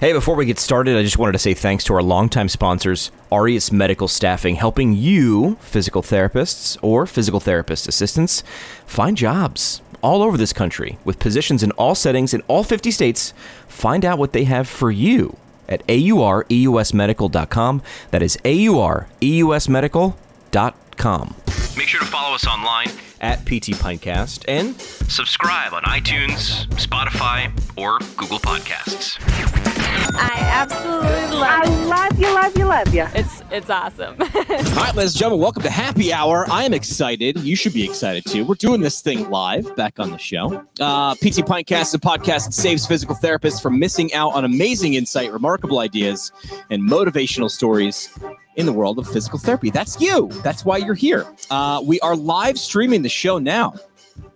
Hey, before we get started, I just wanted to say thanks to our longtime sponsors, Aureus Medical Staffing, helping you, physical therapists or physical therapist assistants, find jobs all over this country with positions in all settings in all 50 states. Find out what they have for you at aureusmedical.com. That is aureusmedical.com. Make sure to follow us online at PT Pinecast and subscribe on iTunes, Spotify, or Google Podcasts. I absolutely love it. I love you, love you, love you. It's awesome. All right, ladies and gentlemen, welcome to Happy Hour. I am excited. You should be excited, too. We're doing this thing live back on the show. PT Pinecast is a podcast that saves physical therapists from missing out on amazing insight, remarkable ideas, and motivational stories in the world of physical therapy. That's you. That's why you're here. We are live streaming the show now.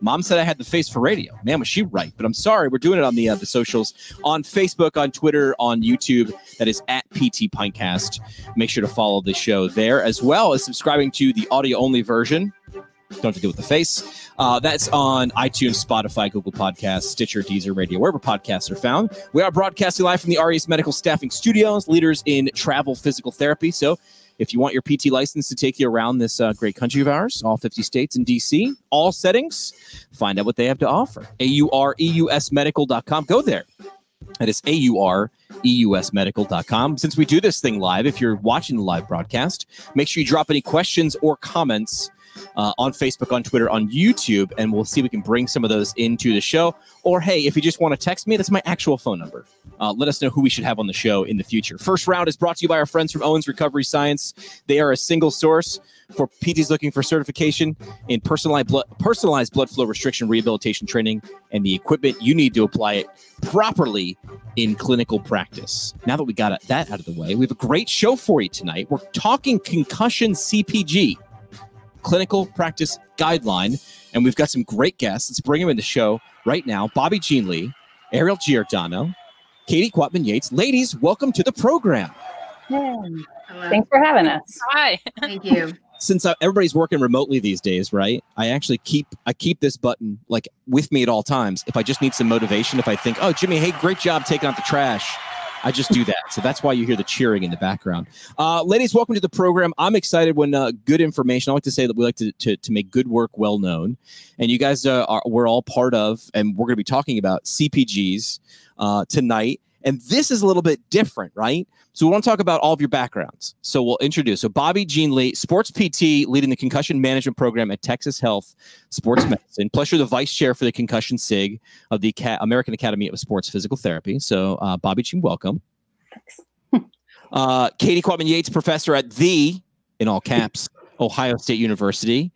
Mom said I had the face for radio. Man, was she right. But I'm sorry. We're doing it on the socials, on Facebook, on Twitter, on YouTube. That is at PT Pinecast. Make sure to follow the show there, as well as subscribing to the audio-only version. Don't have to deal with the face. That's on iTunes, Spotify, Google Podcasts, Stitcher, Deezer, Radio, wherever podcasts are found. We are broadcasting live from the Aureus Medical Staffing Studios, leaders in travel physical therapy. So if you want your PT license to take you around this great country of ours, all 50 states and D.C., all settings, find out what they have to offer. AUREUSmedical.com. Go there. That is AUREUSmedical.com. Since we do this thing live, if you're watching the live broadcast, make sure you drop any questions or comments on Facebook, on Twitter, on YouTube, and we'll see if we can bring some of those into the show. Or, hey, if you just want to text me, that's my actual phone number. Let us know who we should have on the show in the future. First round is brought to you by our friends from Owens Recovery Science. They are a single source for PTs looking for certification in personalized blood flow restriction rehabilitation training and the equipment you need to apply it properly in clinical practice. Now that we got that out of the way, we have a great show for you tonight. We're talking concussion CPG, clinical practice guideline, and we've got some great guests. Let's bring them in the show right now. Bobby Jean Lee, Ariel Giordano, Katie Quatman Yates. Ladies, welcome to the program. Hey. Hello. Thanks for having us. Hi. Thank you. Since everybody's working remotely these days, right? I actually keep this button like with me at all times. If I just need some motivation, if I think, oh, Jimmy, hey, great job taking out the trash, I just do that. So that's why you hear the cheering in the background. Ladies, welcome to the program. I'm excited when good information. I like to say that we like to make good work well known. And you guys, we're all part of, and we're going to be talking about CPGs tonight. And this is a little bit different, right? So we want to talk about all of your backgrounds. So we'll introduce. So Bobby Jean Lee, sports PT, leading the concussion management program at Texas Health Sports Medicine. Plus, you're the vice chair for the concussion SIG of the American Academy of Sports Physical Therapy. So Bobby Jean, welcome. Thanks. Katie Quatman Yates, professor at the, in all caps, Ohio State University,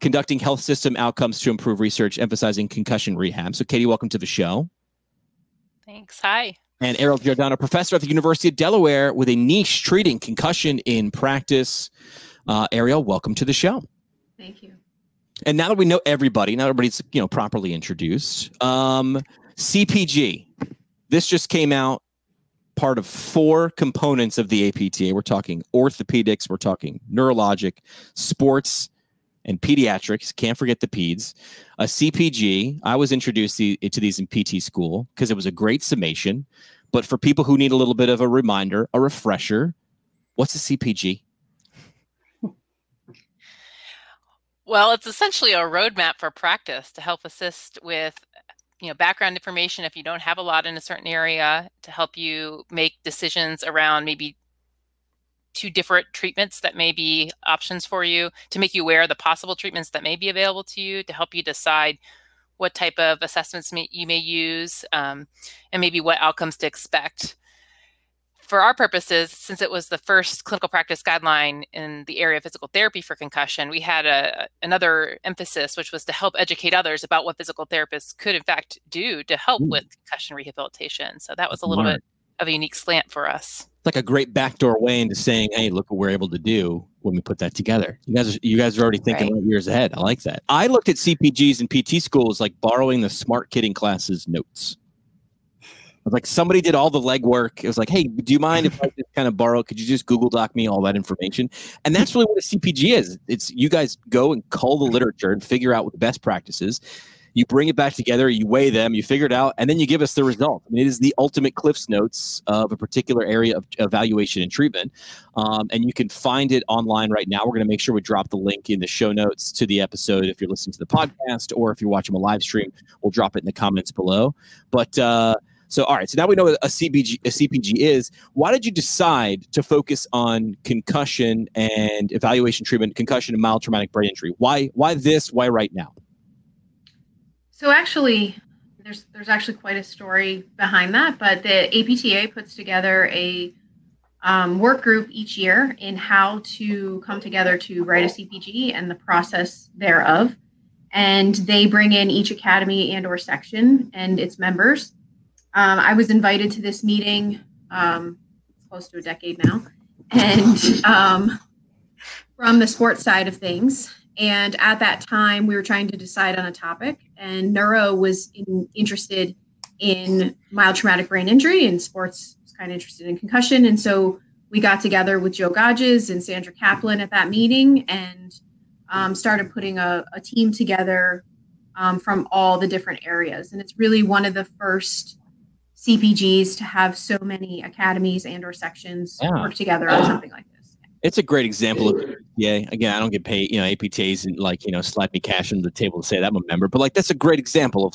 conducting health system outcomes to improve research, emphasizing concussion rehab. So Katie, welcome to the show. Thanks. Hi. And Ariel Giordano, professor at the University of Delaware with a niche treating concussion in practice. Ariel, welcome to the show. Thank you. And now that we know everybody, now everybody's properly introduced, CPG. This just came out, part of four components of the APTA. We're talking orthopedics, we're talking neurologic, sports, and pediatrics. Can't forget the peds. A CPG, I was introduced to these in PT school because it was a great summation. But for people who need a little bit of a reminder, a refresher, what's a CPG? Well, it's essentially a roadmap for practice to help assist with background information if you don't have a lot in a certain area, to help you make decisions around maybe two different treatments that may be options for you, to make you aware of the possible treatments that may be available to you, to help you decide what type of assessments you may use, and maybe what outcomes to expect. For our purposes, since it was the first clinical practice guideline in the area of physical therapy for concussion, we had another emphasis, which was to help educate others about what physical therapists could in fact do to help with concussion rehabilitation. So that was a little bit of a unique slant for us. It's like a great backdoor way into saying, hey, look what we're able to do when we put that together. You guys are already thinking right years ahead. I like that. I looked at CPGs and PT schools like borrowing the smart kidding classes notes. Like somebody did all the legwork. It was like, hey, do you mind if I just kind of borrow? Could you just Google Doc me all that information? And that's really what a CPG is. It's you guys go and cull the literature and figure out what the best practices. You bring it back together. You weigh them. You figure it out. And then you give us the result. I mean, it is the ultimate Cliff's Notes of a particular area of evaluation and treatment. And you can find it online right now. We're going to make sure we drop the link in the show notes to the episode if you're listening to the podcast or if you're watching a live stream. We'll drop it in the comments below. But so, all right. So now we know what a CPG is. Why did you decide to focus on concussion and evaluation treatment, concussion and mild traumatic brain injury? Why this? Why right now? So actually, there's actually quite a story behind that. But the APTA puts together a work group each year in how to come together to write a CPG and the process thereof. And they bring in each academy and or section and its members. I was invited to this meeting close to a decade now, and from the sports side of things. And at that time, we were trying to decide on a topic, and neuro was interested in mild traumatic brain injury, and sports was kind of interested in concussion. And so we got together with Joe Godges and Sandra Kaplan at that meeting and started putting a team together from all the different areas. And it's really one of the first CPGs to have so many academies and or sections work together on something like this. It's a great example of APTA. Again, I don't get paid, APTAs and slap me cash into the table to say that I'm a member, but that's a great example of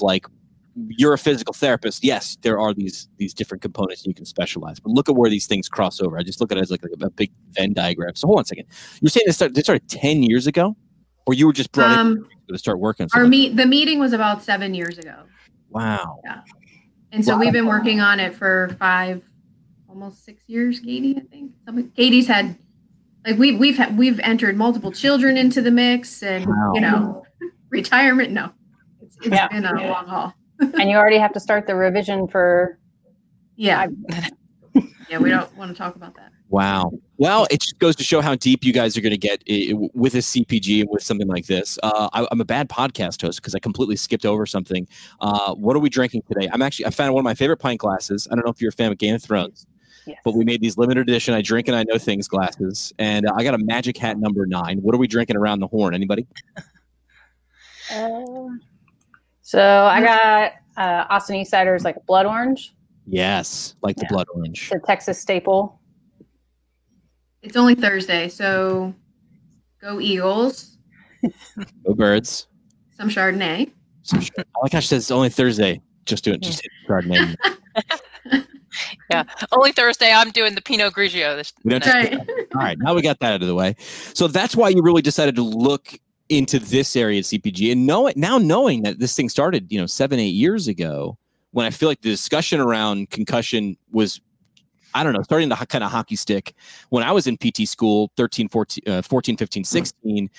you're a physical therapist. Yes, there are these different components you can specialize, but look at where these things cross over. I just look at it as like a big Venn diagram. So hold on a second. You're saying they started 10 years ago, or you were just brought in to start working on something? The meeting was about 7 years ago. Wow. Yeah. And so we've been working on it for almost 6 years, Katie, I think. Katie's had, we've entered multiple children into the mix and, retirement, It's been a long haul. And you already have to start the revision for. Yeah. Yeah, we don't want to talk about that. Wow. Well, it just goes to show how deep you guys are going to get with a CPG and with something like this. I'm a bad podcast host because I completely skipped over something. What are we drinking today? I found one of my favorite pint glasses. I don't know if you're a fan of Game of Thrones, but we made these limited edition I drink and I know things glasses. And I got a Magic Hat number 9. What are we drinking around the horn? Anybody? So I got Austin East Cider's blood orange. Yes, the blood orange. The Texas staple. It's only Thursday, so go Eagles. Go Birds. Some Chardonnay. Oh my gosh, it's only Thursday. Just do it. Just Chardonnay. Yeah, only Thursday. I'm doing the Pinot Grigio. All right, now we got that out of the way. So that's why you really decided to look into this area of CPG and know it now, knowing that this thing started, 7-8 years ago. When I feel like the discussion around concussion was, starting to kind of hockey stick. When I was in PT school, 14, 15, 16,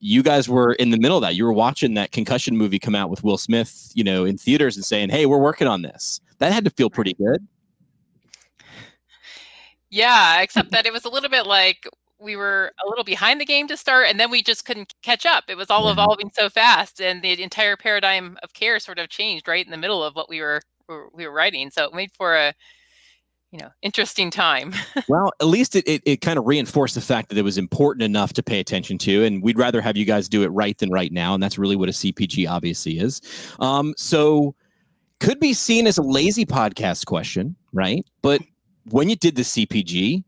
you guys were in the middle of that. You were watching that concussion movie come out with Will Smith, in theaters and saying, hey, we're working on this. That had to feel pretty good. Yeah, except that it was a little bit we were a little behind the game to start, and then we just couldn't catch up. It was all evolving so fast, and the entire paradigm of care sort of changed right in the middle of what we were writing. So it made for a interesting time. Well, at least it kind of reinforced the fact that it was important enough to pay attention to, and we'd rather have you guys do it right than right now, and that's really what a CPG obviously is. So could be seen as a lazy podcast question, right? But when you did the CPG,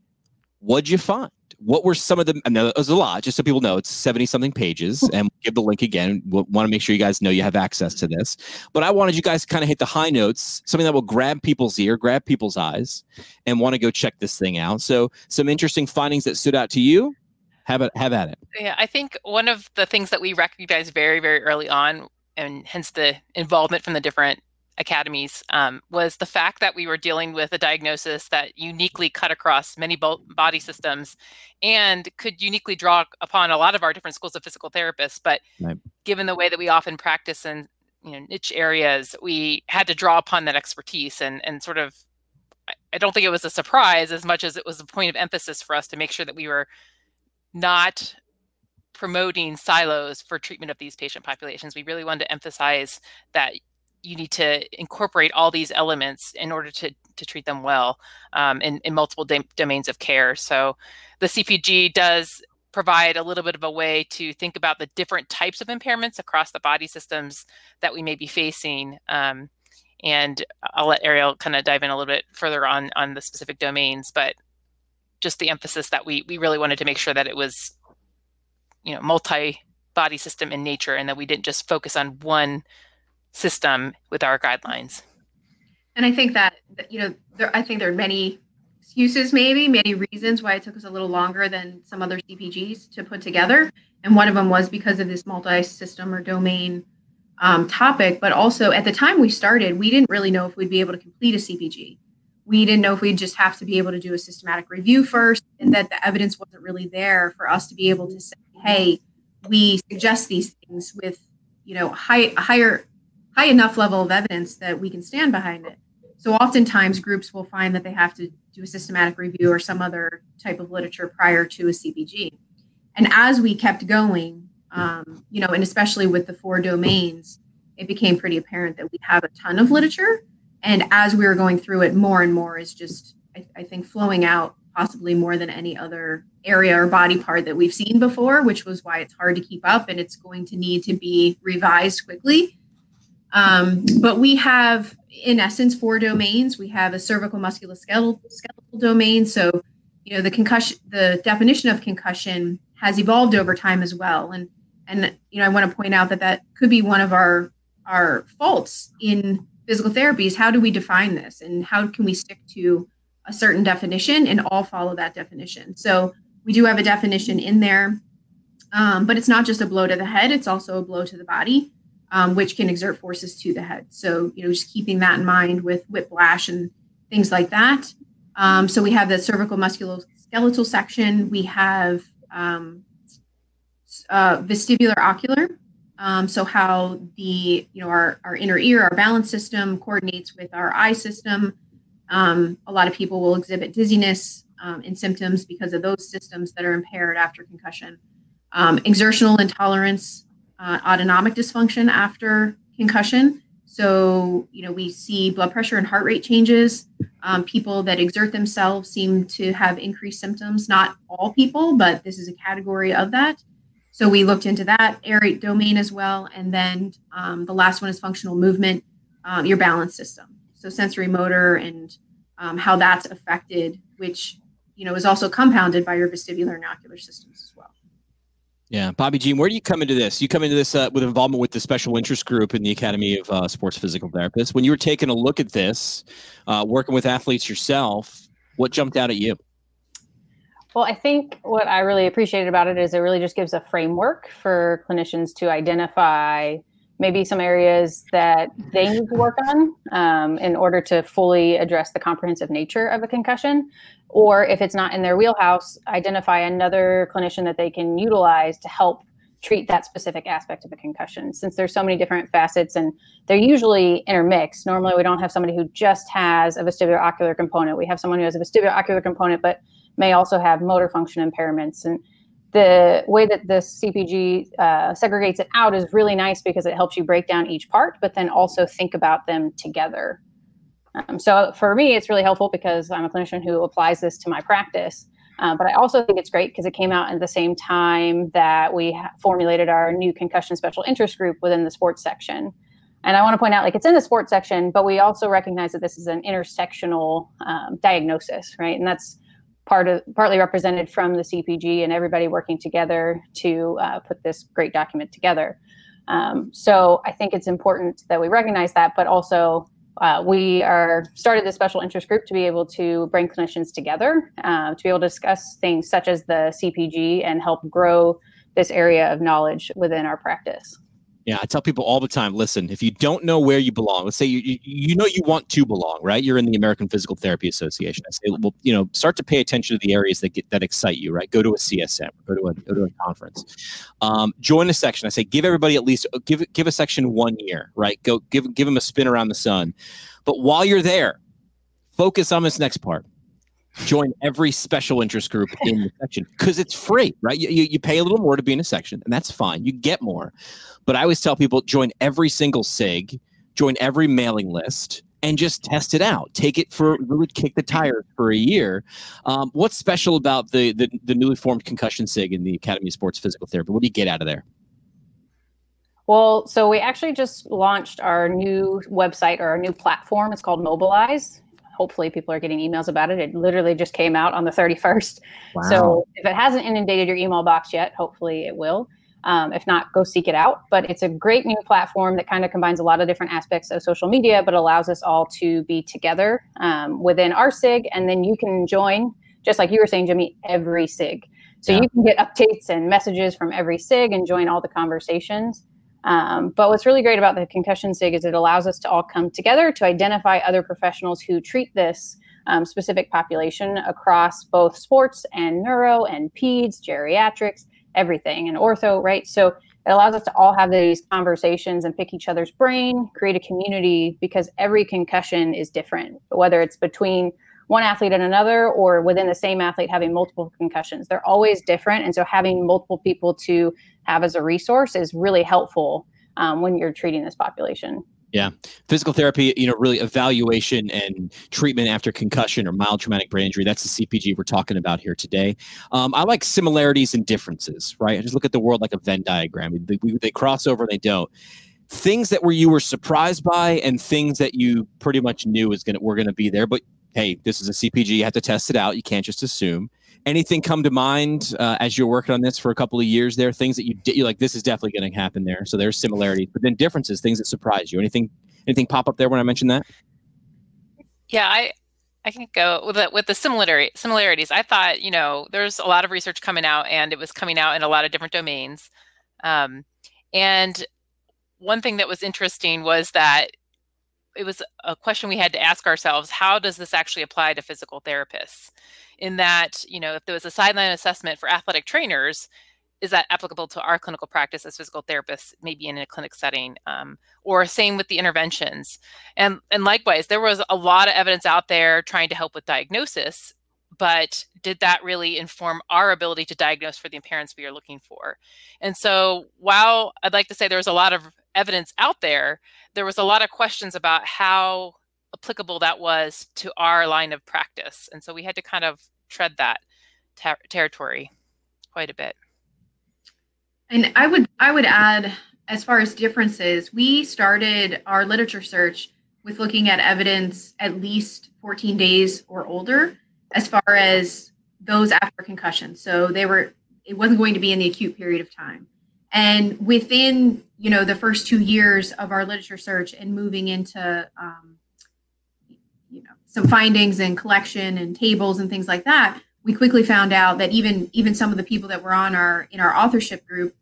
what'd you find? What were some of the, it was a lot, just so people know, it's 70-something pages, and we'll give the link again. We'll want to make sure you guys know you have access to this. But I wanted you guys to kind of hit the high notes, something that will grab people's ear, grab people's eyes, and want to go check this thing out. So some interesting findings that stood out to you, have at it. Yeah, I think one of the things that we recognized very, very early on, and hence the involvement from the different academies, was the fact that we were dealing with a diagnosis that uniquely cut across many body systems and could uniquely draw upon a lot of our different schools of physical therapists. But given the way that we often practice in niche areas, we had to draw upon that expertise and sort of I don't think it was a surprise as much as it was a point of emphasis for us to make sure that we were not promoting silos for treatment of these patient populations. We really wanted to emphasize that you need to incorporate all these elements in order to treat them well in multiple domains of care. So the CPG does provide a little bit of a way to think about the different types of impairments across the body systems that we may be facing. And I'll let Ariel kind of dive in a little bit further on the specific domains, but just the emphasis that we really wanted to make sure that it was, you know, multi-body system in nature, and that we didn't just focus on one system with our guidelines. And I think that, you know, I think there are many excuses, maybe many reasons why it took us a little longer than some other CPGs to put together. And one of them was because of this multi-system or domain topic, but also at the time we started, we didn't really know if we'd be able to complete a CPG. We didn't know if we'd just have to be able to do a systematic review first, and that the evidence wasn't really there for us to be able to say, hey, we suggest these things with, you know, high enough level of evidence that we can stand behind it. So oftentimes groups will find that they have to do a systematic review or some other type of literature prior to a CPG. And as we kept going, you know, and especially with the four domains, it became pretty apparent that we have a ton of literature. And as we were going through it, more and more is just, I think, flowing out possibly more than any other area or body part that we've seen before, which was why it's hard to keep up and it's going to need to be revised quickly. But we have, in essence, four domains. We have a cervical musculoskeletal domain. So, you know, the definition of concussion has evolved over time as well. And you know, I want to point out that could be one of our faults in physical therapy is how do we define this and how can we stick to a certain definition and all follow that definition. So we do have a definition in there, but it's not just a blow to the head. It's also a blow to the body, which can exert forces to the head. So, you know, just keeping that in mind with whiplash and things like that. So we have the cervical musculoskeletal section. We have vestibular ocular. So how the, you know, our inner ear, our balance system coordinates with our eye system. A lot of people will exhibit dizziness and symptoms because of those systems that are impaired after concussion. Exertional intolerance, autonomic dysfunction after concussion. So, you know, we see blood pressure and heart rate changes. People that exert themselves seem to have increased symptoms. Not all people, but this is a category of that. So we looked into that area domain as well. And then the last one is functional movement, your balance system. So sensory motor and how that's affected, which, you know, is also compounded by your vestibular and ocular systems as well. Yeah. Bobby Jean, where do you come into this? You come into this with involvement with the special interest group in the Academy of Sports Physical Therapists. When you were taking a look at this, working with athletes yourself, what jumped out at you? Well, I think what I really appreciated about it is it really just gives a framework for clinicians to identify maybe some areas that they need to work on in order to fully address the comprehensive nature of a concussion. Or if it's not in their wheelhouse, identify another clinician that they can utilize to help treat that specific aspect of a concussion. Since there's so many different facets and they're usually intermixed. Normally we don't have somebody who just has a vestibular ocular component. We have someone who has a vestibular ocular component, but may also have motor function impairments. And the way that this CPG segregates it out is really nice because it helps you break down each part, but then also think about them together. So for me, it's really helpful because I'm a clinician who applies this to my practice. But I also think it's great because it came out at the same time that we formulated our new concussion special interest group within the sports section. And I want to point out, like, it's in the sports section, but we also recognize that this is an intersectional diagnosis, right? And that's partly represented from the CPG and everybody working together to put this great document together. So I think it's important that we recognize that, but also we started this special interest group to be able to bring clinicians together, to be able to discuss things such as the CPG and help grow this area of knowledge within our practice. Yeah, I tell people all the time, listen, if you don't know where you belong, let's say you know you want to belong, right? You're in the American Physical Therapy Association. I say, well, you know, start to pay attention to the areas that excite you, right? Go to a CSM, go to a conference. Join a section. I say, give everybody at least, give a section 1 year, right? Go give them a spin around the sun. But while you're there, Focus on this next part. Join every special interest group in the section because it's free, right? You pay a little more to be in a section, and that's fine. You get more. But I always tell people, join every single SIG, join every mailing list, and just test it out. Take it for, really kick the tires for a year. What's special about the newly formed Concussion SIG in the Academy of Sports Physical Therapy? What do you get out of there? Well, so we actually just launched our new website or our new platform. It's called Mobilize. Hopefully people are getting emails about it. It literally just came out on the 31st. Wow. So if it hasn't inundated your email box yet, hopefully it will. If not, go seek it out. But it's a great new platform that kind of combines a lot of different aspects of social media, but allows us all to be together within our SIG. And then you can join, just like you were saying, Jimmy, every SIG. So yeah. You can get updates and messages from every SIG and join all the conversations. But what's really great about the Concussion SIG is it allows us to all come together to identify other professionals who treat this specific population across both sports and neuro and peds, geriatrics, everything, and ortho, right? So it allows us to all have these conversations and pick each other's brain, create a community, because every concussion is different, whether it's between one athlete and another or within the same athlete having multiple concussions. They're always different. And so having multiple people to have as a resource is really helpful when you're treating this population. Yeah. Physical therapy, really evaluation and treatment after concussion or mild traumatic brain injury. That's the CPG we're talking about here today. I like similarities and differences, right? I just look at the world like a Venn diagram. They cross over and they don't. Things that you were surprised by and things that you pretty much knew were going to be there. But hey, this is a CPG. You have to test it out. You can't just assume. Anything come to mind as you're working on this for a couple of years there? Things that you did, you're like, this is definitely going to happen there. So there's similarities, but then differences, things that surprise you. Anything pop up there when I mentioned that? Yeah, I can go with the similarities. I thought, there's a lot of research coming out, and it was coming out in a lot of different domains. And one thing that was interesting was that it was a question we had to ask ourselves, how does this actually apply to physical therapists? In that, if there was a sideline assessment for athletic trainers, is that applicable to our clinical practice as physical therapists, maybe in a clinic setting, or same with the interventions? And likewise, there was a lot of evidence out there trying to help with diagnosis, but did that really inform our ability to diagnose for the impairments we are looking for? And so while I'd like to say there was a lot of evidence out there, there was a lot of questions about how applicable that was to our line of practice. And so we had to kind of tread that territory quite a bit. And I would add, as far as differences, we started our literature search with looking at evidence at least 14 days or older, as far as those after concussion. So it wasn't going to be in the acute period of time. And within, the first 2 years of our literature search and moving into, some findings and collection and tables and things like that, we quickly found out that even some of the people that were in our authorship group,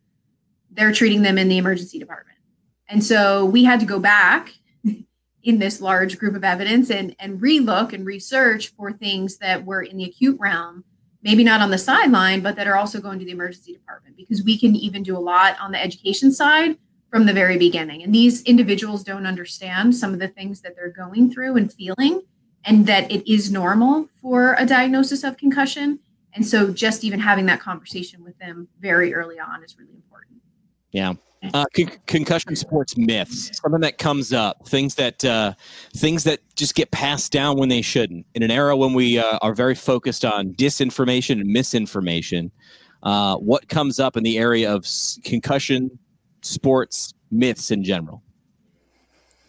they're treating them in the emergency department. And so we had to go back in this large group of evidence and relook and research for things that were in the acute realm, maybe not on the sideline, but that are also going to the emergency department, because we can even do a lot on the education side from the very beginning. And these individuals don't understand some of the things that they're going through and feeling, and that it is normal for a diagnosis of concussion. And so just even having that conversation with them very early on is really important. Yeah. Concussion sports myths, something that comes up, things that just get passed down when they shouldn't. In an era when we are very focused on disinformation and misinformation, what comes up in the area of concussion sports myths in general?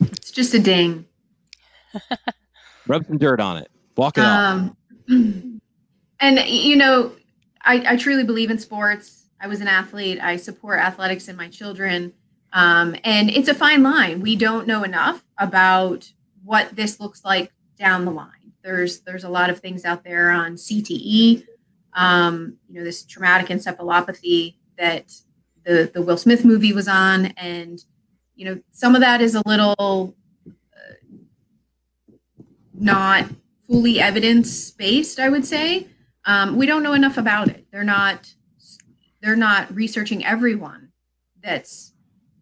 It's just a ding. Rub some dirt on it. Walk it off. And, I truly believe in sports. I was an athlete. I support athletics in my children. And it's a fine line. We don't know enough about what this looks like down the line. There's a lot of things out there on CTE, this traumatic encephalopathy that the Will Smith movie was on. And, some of that is a little not fully evidence-based, I would say. We don't know enough about it. They're not researching everyone that's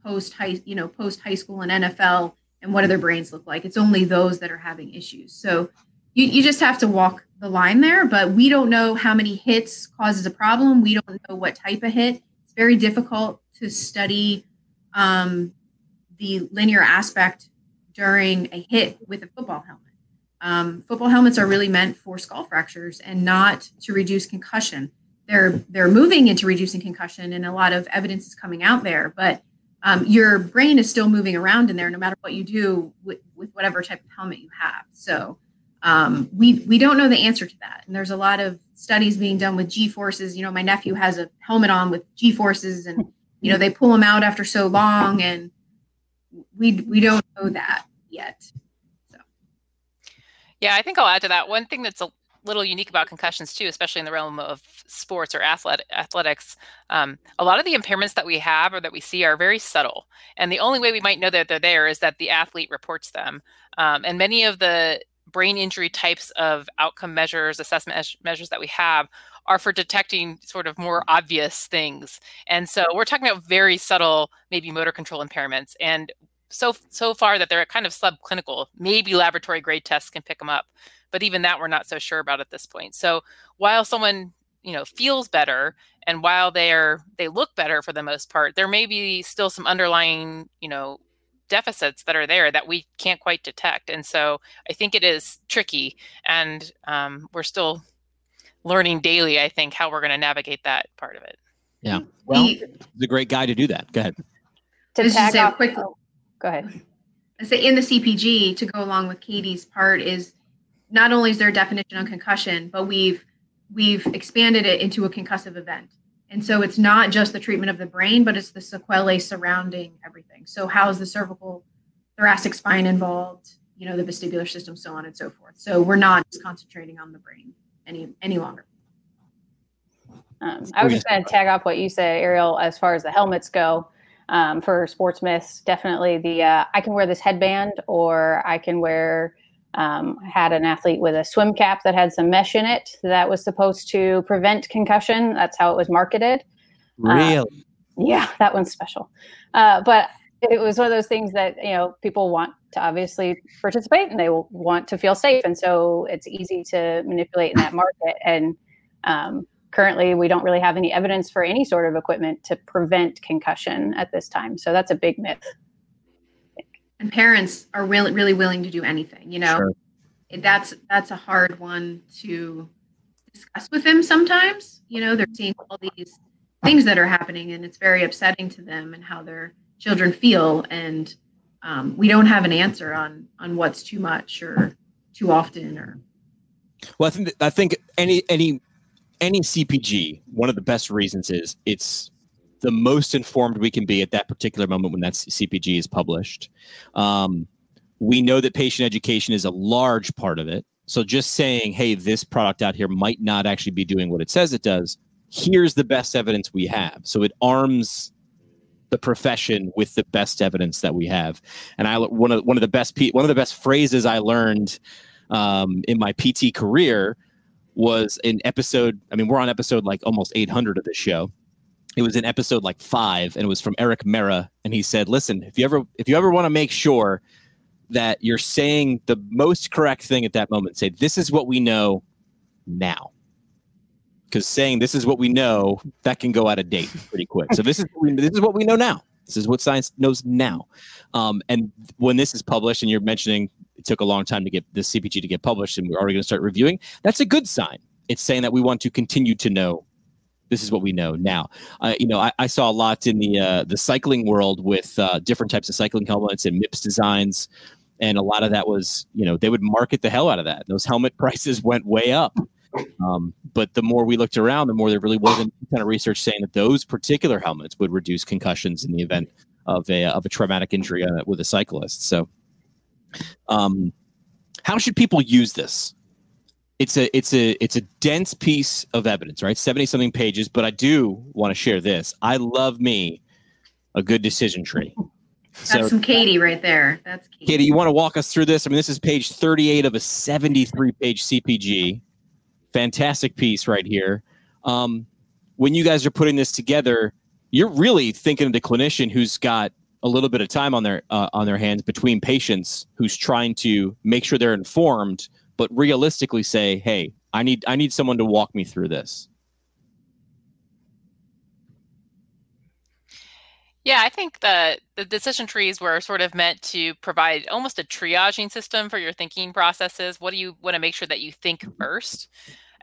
post high school and NFL and what do their brains look like. It's only those that are having issues. So you just have to walk the line there, but we don't know how many hits causes a problem. We don't know what type of hit. It's very difficult to study the linear aspect during a hit with a football helmet. Football helmets are really meant for skull fractures and not to reduce concussion. They're moving into reducing concussion, and a lot of evidence is coming out there, but your brain is still moving around in there no matter what you do with whatever type of helmet you have. So we don't know the answer to that. And there's a lot of studies being done with G-forces. You know, my nephew has a helmet on with G-forces, and, you know, they pull him out after so long, and we don't know that yet. So. Yeah, I think I'll add to that. One thing that's a little unique about concussions too, especially in the realm of sports or athletics, a lot of the impairments that we have or that we see are very subtle. And the only way we might know that they're there is that the athlete reports them. And many of the brain injury types of outcome measures, assessment measures that we have are for detecting sort of more obvious things. And so we're talking about very subtle, maybe motor control impairments. And so far that they're kind of subclinical, maybe laboratory grade tests can pick them up. But even that we're not so sure about at this point. So while someone, you know, feels better and while they look better for the most part, there may be still some underlying, you know, deficits that are there that we can't quite detect. And so I think it is tricky, and we're still learning daily, I think, how we're going to navigate that part of it. Yeah. Well, he's a great guy to do that. Go ahead. To tag off quickly. Go ahead. I say in the CPG, to go along with Katie's part, is not only is there a definition on concussion, but we've expanded it into a concussive event. And so it's not just the treatment of the brain, but it's the sequelae surrounding everything. So how is the cervical, thoracic spine involved, you know, the vestibular system, so on and so forth. So we're not just concentrating on the brain any longer. I was just going to tag off what you said, Ariel, as far as the helmets go. For sports myths, definitely the I can wear this headband, or I can wear, I had an athlete with a swim cap that had some mesh in it that was supposed to prevent concussion. That's how it was marketed. Really? Yeah, that one's special. But it was one of those things that, you know, people want to obviously participate and they will want to feel safe. And so it's easy to manipulate in that market. And currently we don't really have any evidence for any sort of equipment to prevent concussion at this time. So that's a big myth. And parents are really, really willing to do anything, you know. Sure. That's a hard one to discuss with them sometimes. You know, they're seeing all these things that are happening, and it's very upsetting to them and how their children feel. And we don't have an answer on what's too much or too often. Or well, I think any CPG, one of the best reasons is it's the most informed we can be at that particular moment when that CPG is published. We know that patient education is a large part of it. So just saying, hey, this product out here might not actually be doing what it says it does. Here's the best evidence we have. So it arms the profession with the best evidence that we have. And one of the best phrases I learned in my PT career was an episode. I mean, we're on episode like almost 800 of this show. It was in episode like 5, and it was from Eric Mera. And he said, listen, if you ever want to make sure that you're saying the most correct thing at that moment, say, this is what we know now. Because saying this is what we know, that can go out of date pretty quick. So this is what we know now. This is what science knows now. And when this is published, and you're mentioning it took a long time to get the CPG to get published, and we're already going to start reviewing, that's a good sign. It's saying that we want to continue to know. This is what we know now. You know, I saw a lot in the cycling world with different types of cycling helmets and MIPS designs. And a lot of that was, you know, they would market the hell out of that. Those helmet prices went way up. But the more we looked around, the more there really wasn't kind of research saying that those particular helmets would reduce concussions in the event of a traumatic injury with a cyclist. So how should people use this? It's a dense piece of evidence, right? 70 something pages, but I do want to share this. I love me a good decision tree. That's so, some Katie right there. That's Katie. Katie, you want to walk us through this? I mean, this is page 38 of a 73 page CPG. Fantastic piece right here. When you guys are putting this together, you're really thinking of the clinician who's got a little bit of time on their hands between patients, who's trying to make sure they're informed, but realistically say, hey, I need someone to walk me through this? Yeah, I think that the decision trees were sort of meant to provide almost a triaging system for your thinking processes. What do you want to make sure that you think first?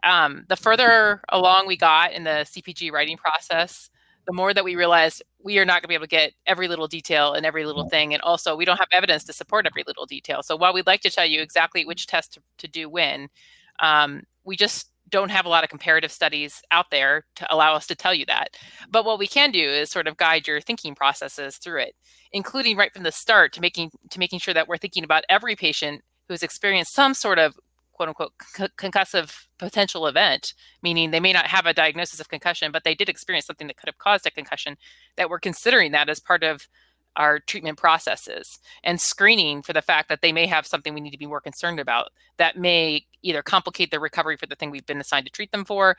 The further along we got in the CPG writing process, the more that we realized we are not going to be able to get every little detail and every little thing. And also, we don't have evidence to support every little detail. So while we'd like to tell you exactly which test to do when, we just don't have a lot of comparative studies out there to allow us to tell you that. But what we can do is sort of guide your thinking processes through it, including right from the start to making sure that we're thinking about every patient who has experienced some sort of quote unquote concussive potential event, meaning they may not have a diagnosis of concussion, but they did experience something that could have caused a concussion, that we're considering that as part of our treatment processes and screening for the fact that they may have something we need to be more concerned about that may either complicate their recovery for the thing we've been assigned to treat them for,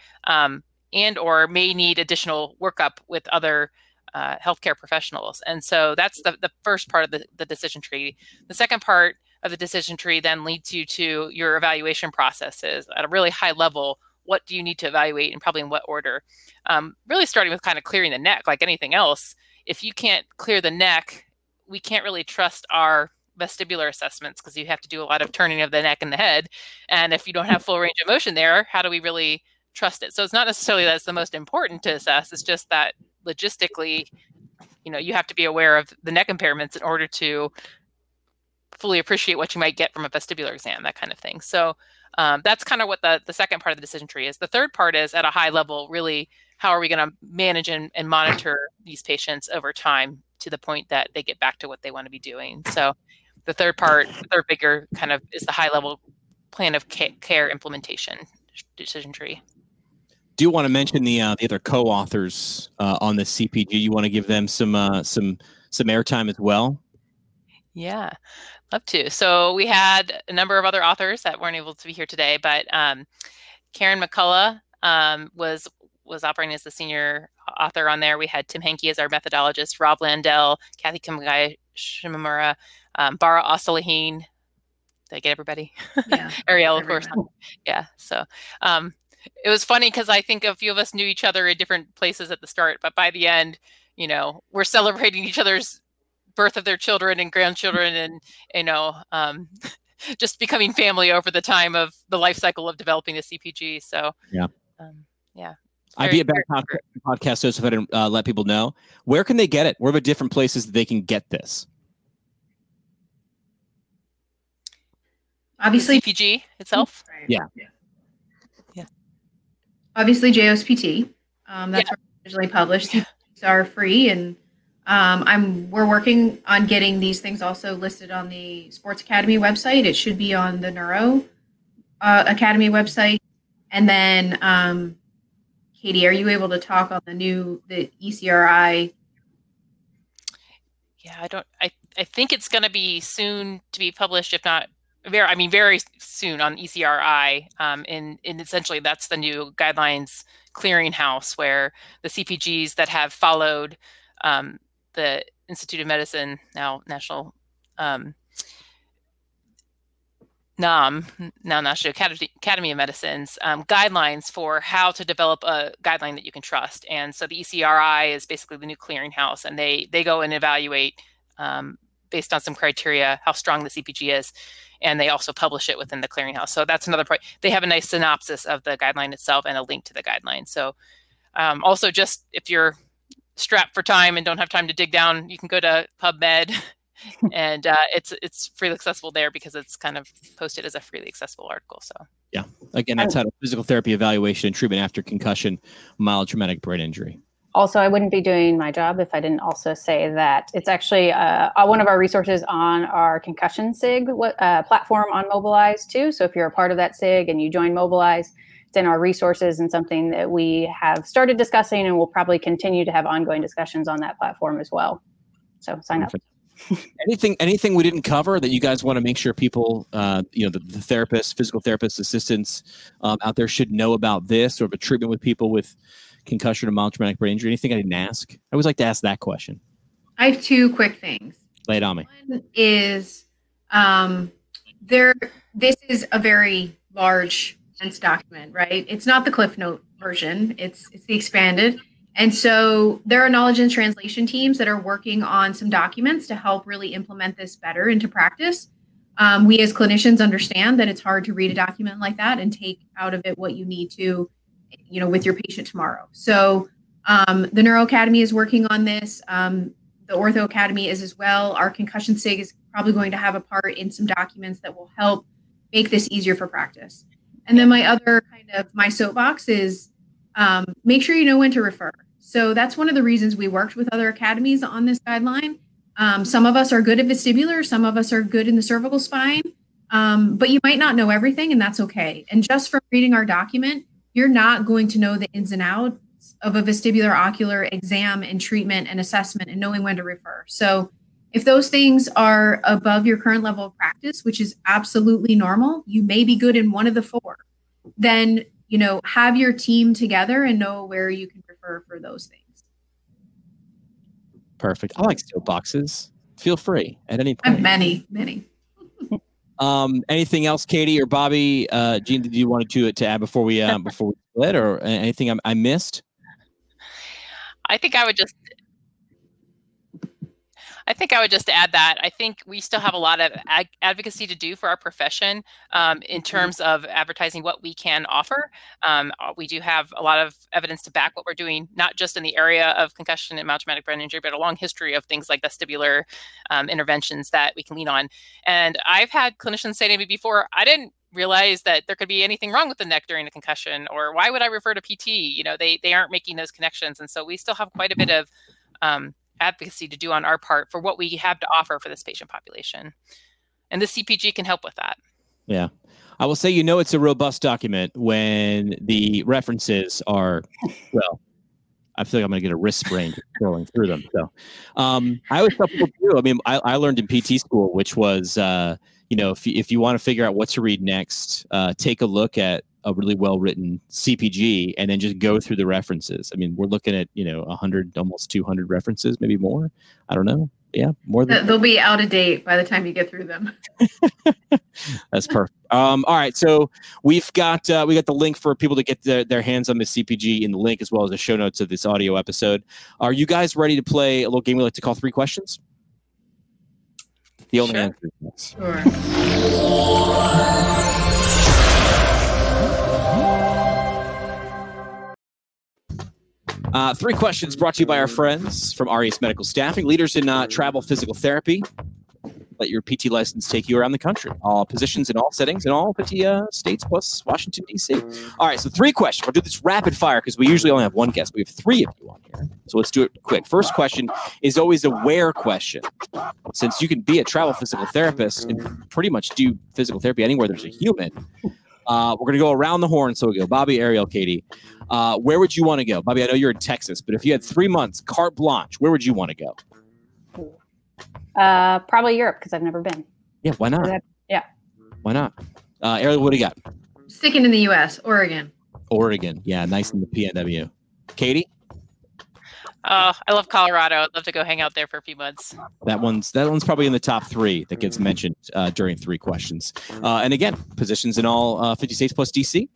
and or may need additional workup with other healthcare professionals. And so that's the first part of the decision tree. The second part of the decision tree then leads you to your evaluation processes at a really high level. What do you need to evaluate and probably in what order? Really starting with kind of clearing the neck, like anything else. If you can't clear the neck, we can't really trust our vestibular assessments because you have to do a lot of turning of the neck and the head. And if you don't have full range of motion there, how do we really trust it? So it's not necessarily that it's the most important to assess. It's just that logistically, you know, you have to be aware of the neck impairments in order to fully appreciate what you might get from a vestibular exam, that kind of thing. So that's kind of what the second part of the decision tree is. The third part is at a high level, really, how are we going to manage and monitor these patients over time to the point that they get back to what they want to be doing? So the third part, the third bigger kind of is the high level plan of care implementation decision tree. Do you want to mention the other co-authors on the CPG? You want to give them some airtime as well? Yeah, love to. So we had a number of other authors that weren't able to be here today, but Karen McCullough was operating as the senior author on there. We had Tim Hanke as our methodologist, Rob Landell, Kathy Kimagai Shimamura, Bara Ostalaheen. Did I get everybody? Yeah, Ariel, everybody. Of course. Yeah. So it was funny because I think a few of us knew each other in different places at the start, but by the end, you know, we're celebrating each other's birth of their children and grandchildren and, you know, just becoming family over the time of the life cycle of developing a CPG. So, yeah. Yeah. I'd be a better podcast host if I didn't let people know. Where can they get it? Where are the different places that they can get this? Obviously, CPG itself. Right. Yeah. Obviously, JOSPT. That's where it's usually published. Yeah. These are free, and we're working on getting these things also listed on the Sports Academy website. It should be on the Neuro Academy website, and then. Katie, are you able to talk on the ECRI? Yeah, I think it's going to be soon to be published, if not very soon on ECRI. And essentially that's the new guidelines clearinghouse where the CPGs that have followed the Institute of Medicine, now National NAM, now National Academy of Medicine's guidelines for how to develop a guideline that you can trust. And so the ECRI is basically the new clearinghouse, and they go and evaluate based on some criteria how strong the CPG is, and they also publish it within the clearinghouse. So that's another point. They have a nice synopsis of the guideline itself and a link to the guideline. So also just if you're strapped for time and don't have time to dig down, you can go to PubMed. And it's freely accessible there because it's kind of posted as a freely accessible article. So yeah, again, that's how physical therapy evaluation and treatment after concussion, mild traumatic brain injury. Also, I wouldn't be doing my job if I didn't also say that it's actually one of our resources on our concussion SIG platform on Mobilize too. So if you're a part of that SIG and you join Mobilize, it's in our resources and something that we have started discussing and will probably continue to have ongoing discussions on that platform as well. So sign up. Anything we didn't cover that you guys want to make sure people, the therapists, physical therapists, assistants out there should know about this, or the treatment with people with concussion or mild traumatic brain injury? Anything I didn't ask? I always like to ask that question. I have two quick things. Lay it on me. One is This is a very large, dense document, right? It's not the Cliff Note version. It's the expanded. And so there are knowledge and translation teams that are working on some documents to help really implement this better into practice. We as clinicians understand that it's hard to read a document like that and take out of it what you need to, you know, with your patient tomorrow. So the Neuro Academy is working on this. The Ortho Academy is as well. Our concussion SIG is probably going to have a part in some documents that will help make this easier for practice. And then my other kind of my soapbox is make sure you know when to refer. So that's one of the reasons we worked with other academies on this guideline. Some of us are good at vestibular, some of us are good in the cervical spine, but you might not know everything, and that's okay. And just from reading our document, you're not going to know the ins and outs of a vestibular ocular exam and treatment and assessment and knowing when to refer. So if those things are above your current level of practice, which is absolutely normal, you may be good in one of the four, then, you know, have your team together and know where you can refer for those things. Perfect. I like soapboxes. Feel free at any point. Many. Anything else, Katie or Bobby? Jean, did you want to add before we split, or anything I missed? I think I would just add that I think we still have a lot of advocacy to do for our profession in terms of advertising what we can offer. We do have a lot of evidence to back what we're doing, not just in the area of concussion and mild traumatic brain injury, but a long history of things like vestibular interventions that we can lean on. And I've had clinicians say to me before, I didn't realize that there could be anything wrong with the neck during a concussion, or why would I refer to PT? You know, they aren't making those connections. And so we still have quite a bit of advocacy to do on our part for what we have to offer for this patient population. And the CPG can help with that. Yeah. I will say, you know, it's a robust document when the references are, well, I feel like I'm going to get a wrist sprain scrolling through them. So I always tell people too, I mean, I learned in PT school, which was, you know, if you want to figure out what to read next, take a look at a really well-written CPG and then just go through the references. I mean, we're looking at, you know, 100, almost 200 references, maybe more. I don't know. Yeah, more than they'll be out of date by the time you get through them. That's perfect. All right. So we got the link for people to get their hands on the CPG in the link, as well as the show notes of this audio episode. Are you guys ready to play a little game we like to call Three Questions? The only answer is yes. Sure. Three questions brought to you by our friends from Aureus Medical Staffing, leaders in travel physical therapy. Let your PT license take you around the country. All positions in all settings in all 50 states plus Washington, D.C. All right, so three questions. We'll do this rapid fire because we usually only have one guest. We have three of you on here, so let's do it quick. First question is always a where question. Since you can be a travel physical therapist and pretty much do physical therapy anywhere there's a human, we're going to go around the horn. So we go Bobby, Ariel, Katie. Where would you want to go? Bobby, I know you're in Texas, but if you had 3 months, carte blanche, where would you want to go? Probably Europe, because I've never been. Yeah, why not? Yeah. Why not? Ariel, what do you got? Sticking in the U.S., Oregon. Yeah, nice in the PNW. Katie? I love Colorado. I'd love to go hang out there for a few months. That one's probably in the top three that gets mentioned during three questions. And again, positions in all 50 states plus DC.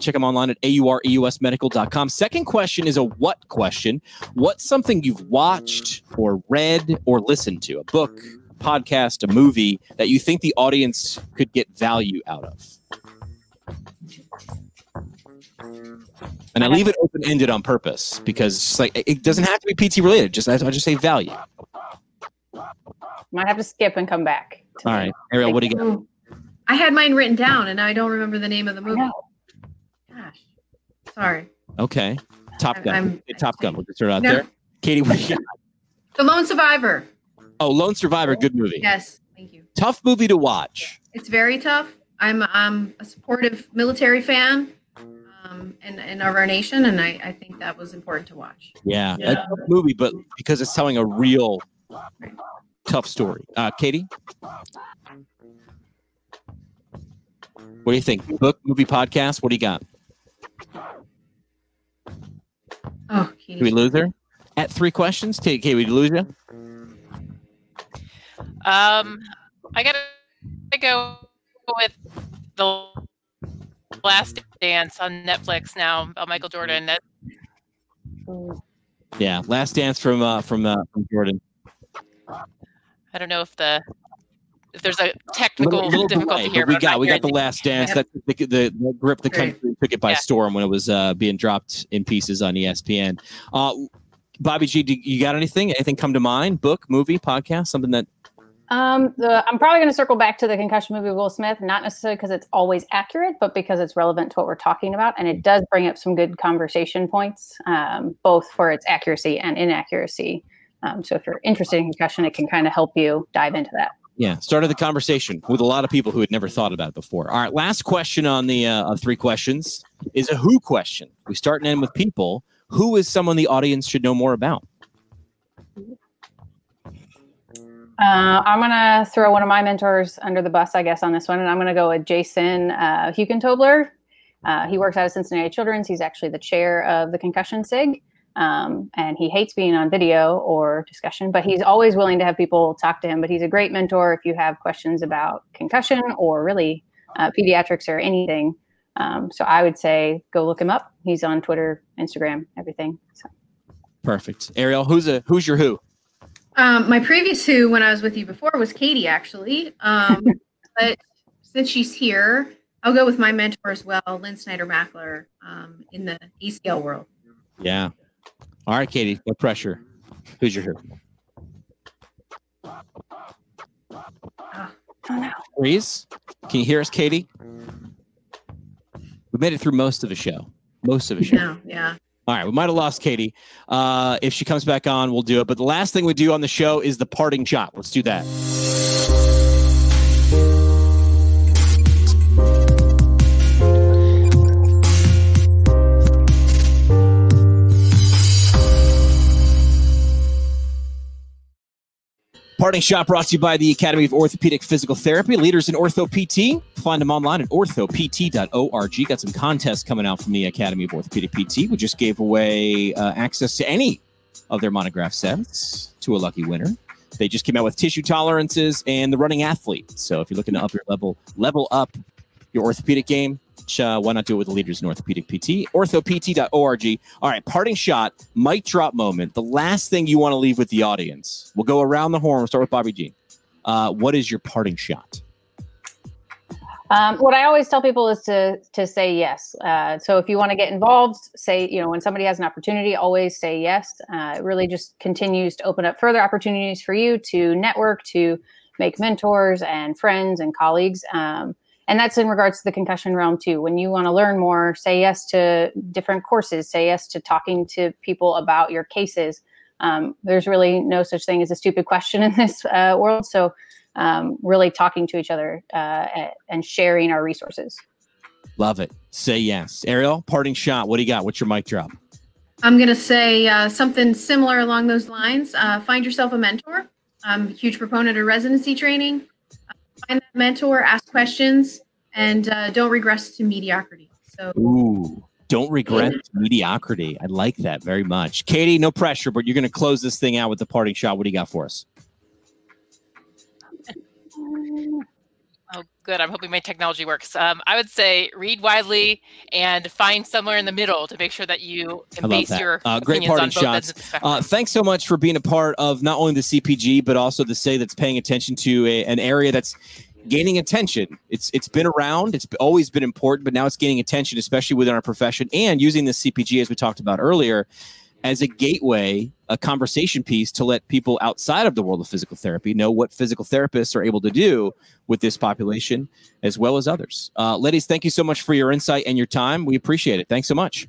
Check them online at aureusmedical.com. Second question is a what question. What's something you've watched or read or listened to? A book, a podcast, a movie that you think the audience could get value out of? And I leave it open-ended on purpose because it's like it doesn't have to be PT related. I just say value. Might have to skip and come back. All right, Ariel, what do you got? I had mine written down and I don't remember the name of the movie. Gosh, sorry. Okay, Top Gun. We'll just throw it out there. Katie, what do you got? The Lone Survivor. Oh, Lone Survivor, good movie. Yes, thank you. Tough movie to watch. It's very tough. I'm a supportive military fan. And of our nation, and I think that was important to watch. Yeah. That's a movie, but because it's telling a real tough story. Katie? What do you think? Book, movie, podcast? What do you got? Oh, Katie. Did we lose her? At three questions? Katie, did we lose you? I got to go with The Last Dance on Netflix now about Michael Jordan. Yeah, Last Dance from Jordan. I don't know if there's a technical difficulty here. We got The Last Dance. That's the grip the country took it by storm when it was being dropped in pieces on ESPN. Bobby G, you got anything? Anything come to mind? Book, movie, podcast, something that. I'm probably going to circle back to the concussion movie, Will Smith, not necessarily because it's always accurate, but because it's relevant to what we're talking about. And it does bring up some good conversation points, both for its accuracy and inaccuracy. So if you're interested in concussion, it can kind of help you dive into that. Yeah. Started the conversation with a lot of people who had never thought about it before. All right. Last question on the three questions is a who question. We start and end with people. Who is someone the audience should know more about? I'm going to throw one of my mentors under the bus, I guess, on this one. And I'm going to go with Jason Huckentobler. He works out of Cincinnati Children's. He's actually the chair of the concussion SIG. And he hates being on video or discussion, but he's always willing to have people talk to him. But he's a great mentor if you have questions about concussion or really pediatrics or anything. So I would say go look him up. He's on Twitter, Instagram, everything. So. Perfect. Ariel, who's your who? My previous who when I was with you before was Katie, actually. But since she's here, I'll go with my mentor as well, Lynn Snyder-Mackler, in the ACL world. Yeah. All right, Katie, no pressure. Who's your who? Please, can you hear us, Katie? We made it through most of the show. Yeah. All right, we might have lost Katie. If she comes back on, we'll do it. But the last thing we do on the show is the parting shot. Let's do that. Parting shot brought to you by the Academy of Orthopedic Physical Therapy, leaders in Ortho PT. Find them online at orthopt.org. Got some contests coming out from the Academy of Orthopedic PT. We just gave away access to any of their monograph sets to a lucky winner. They just came out with tissue tolerances and the running athlete. So if you're looking to up your level up your orthopedic game, why not do it with the leaders in Orthopedic PT? orthopt.org. All right, parting shot, mic drop moment. The last thing you want to leave with the audience. We'll go around the horn. We'll start with Bobby Jean. What is your parting shot? What I always tell people is to say yes. So if you want to get involved, say, when somebody has an opportunity, always say yes. It really just continues to open up further opportunities for you to network, to make mentors and friends and colleagues. And that's in regards to the concussion realm too. When you want to learn more, say yes to different courses, say yes to talking to people about your cases. There's really no such thing as a stupid question in this world. So really talking to each other and sharing our resources. Love it. Say yes. Ariel, parting shot. What do you got? What's your mic drop? I'm going to say something similar along those lines. Find yourself a mentor. I'm a huge proponent of residency training. Find that mentor, ask questions, and don't regress to mediocrity. So, don't regress to mediocrity. I like that very much. Katie, no pressure, but you're going to close this thing out with the parting shot. What do you got for us? Oh, good. I'm hoping my technology works. I would say read widely and find somewhere in the middle to make sure that you can base your great parting shots. Thanks so much for being a part of not only the CPG, but also the SIG that's paying attention to an area that's gaining attention. It's been around. It's always been important, but now it's gaining attention, especially within our profession and using the CPG, as we talked about earlier, as a gateway, a conversation piece to let people outside of the world of physical therapy know what physical therapists are able to do with this population as well as others. Ladies, thank you so much for your insight and your time. We appreciate it. Thanks so much.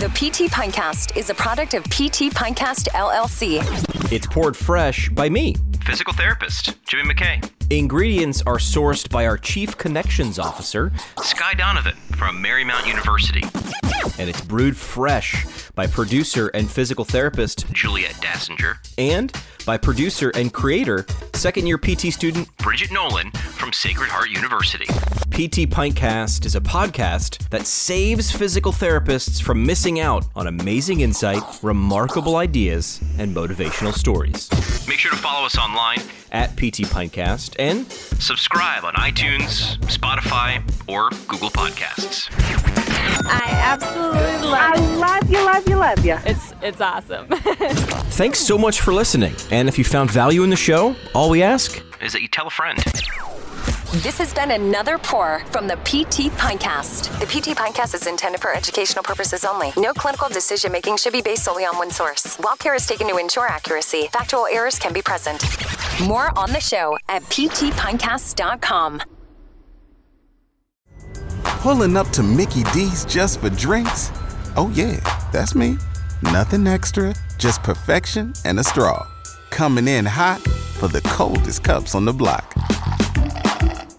The PT Pinecast is a product of PT Pinecast LLC. It's poured fresh by me, physical therapist Jimmy McKay. Ingredients are sourced by our Chief Connections Officer, Sky Donovan from Marymount University. And it's brewed fresh by producer and physical therapist Juliet Dassinger, and by producer and creator, second-year PT student Bridget Nolan from Sacred Heart University. PT Pinecast is a podcast that saves physical therapists from missing out on amazing insight, remarkable ideas, and motivational stories. Make sure to follow us online at PT Pinecast and subscribe on iTunes, Spotify, or Google Podcasts. I absolutely love it. I love you, love you, love you. It's awesome. Thanks so much for listening. And if you found value in the show, all we ask is that you tell a friend. This has been another pour from the PT Pinecast. The PT Pinecast is intended for educational purposes only. No clinical decision-making should be based solely on one source. While care is taken to ensure accuracy, factual errors can be present. More on the show at ptpinecast.com. Pulling up to Mickey D's just for drinks? Oh yeah, that's me. Nothing extra, just perfection and a straw. Coming in hot for the coldest cups on the block.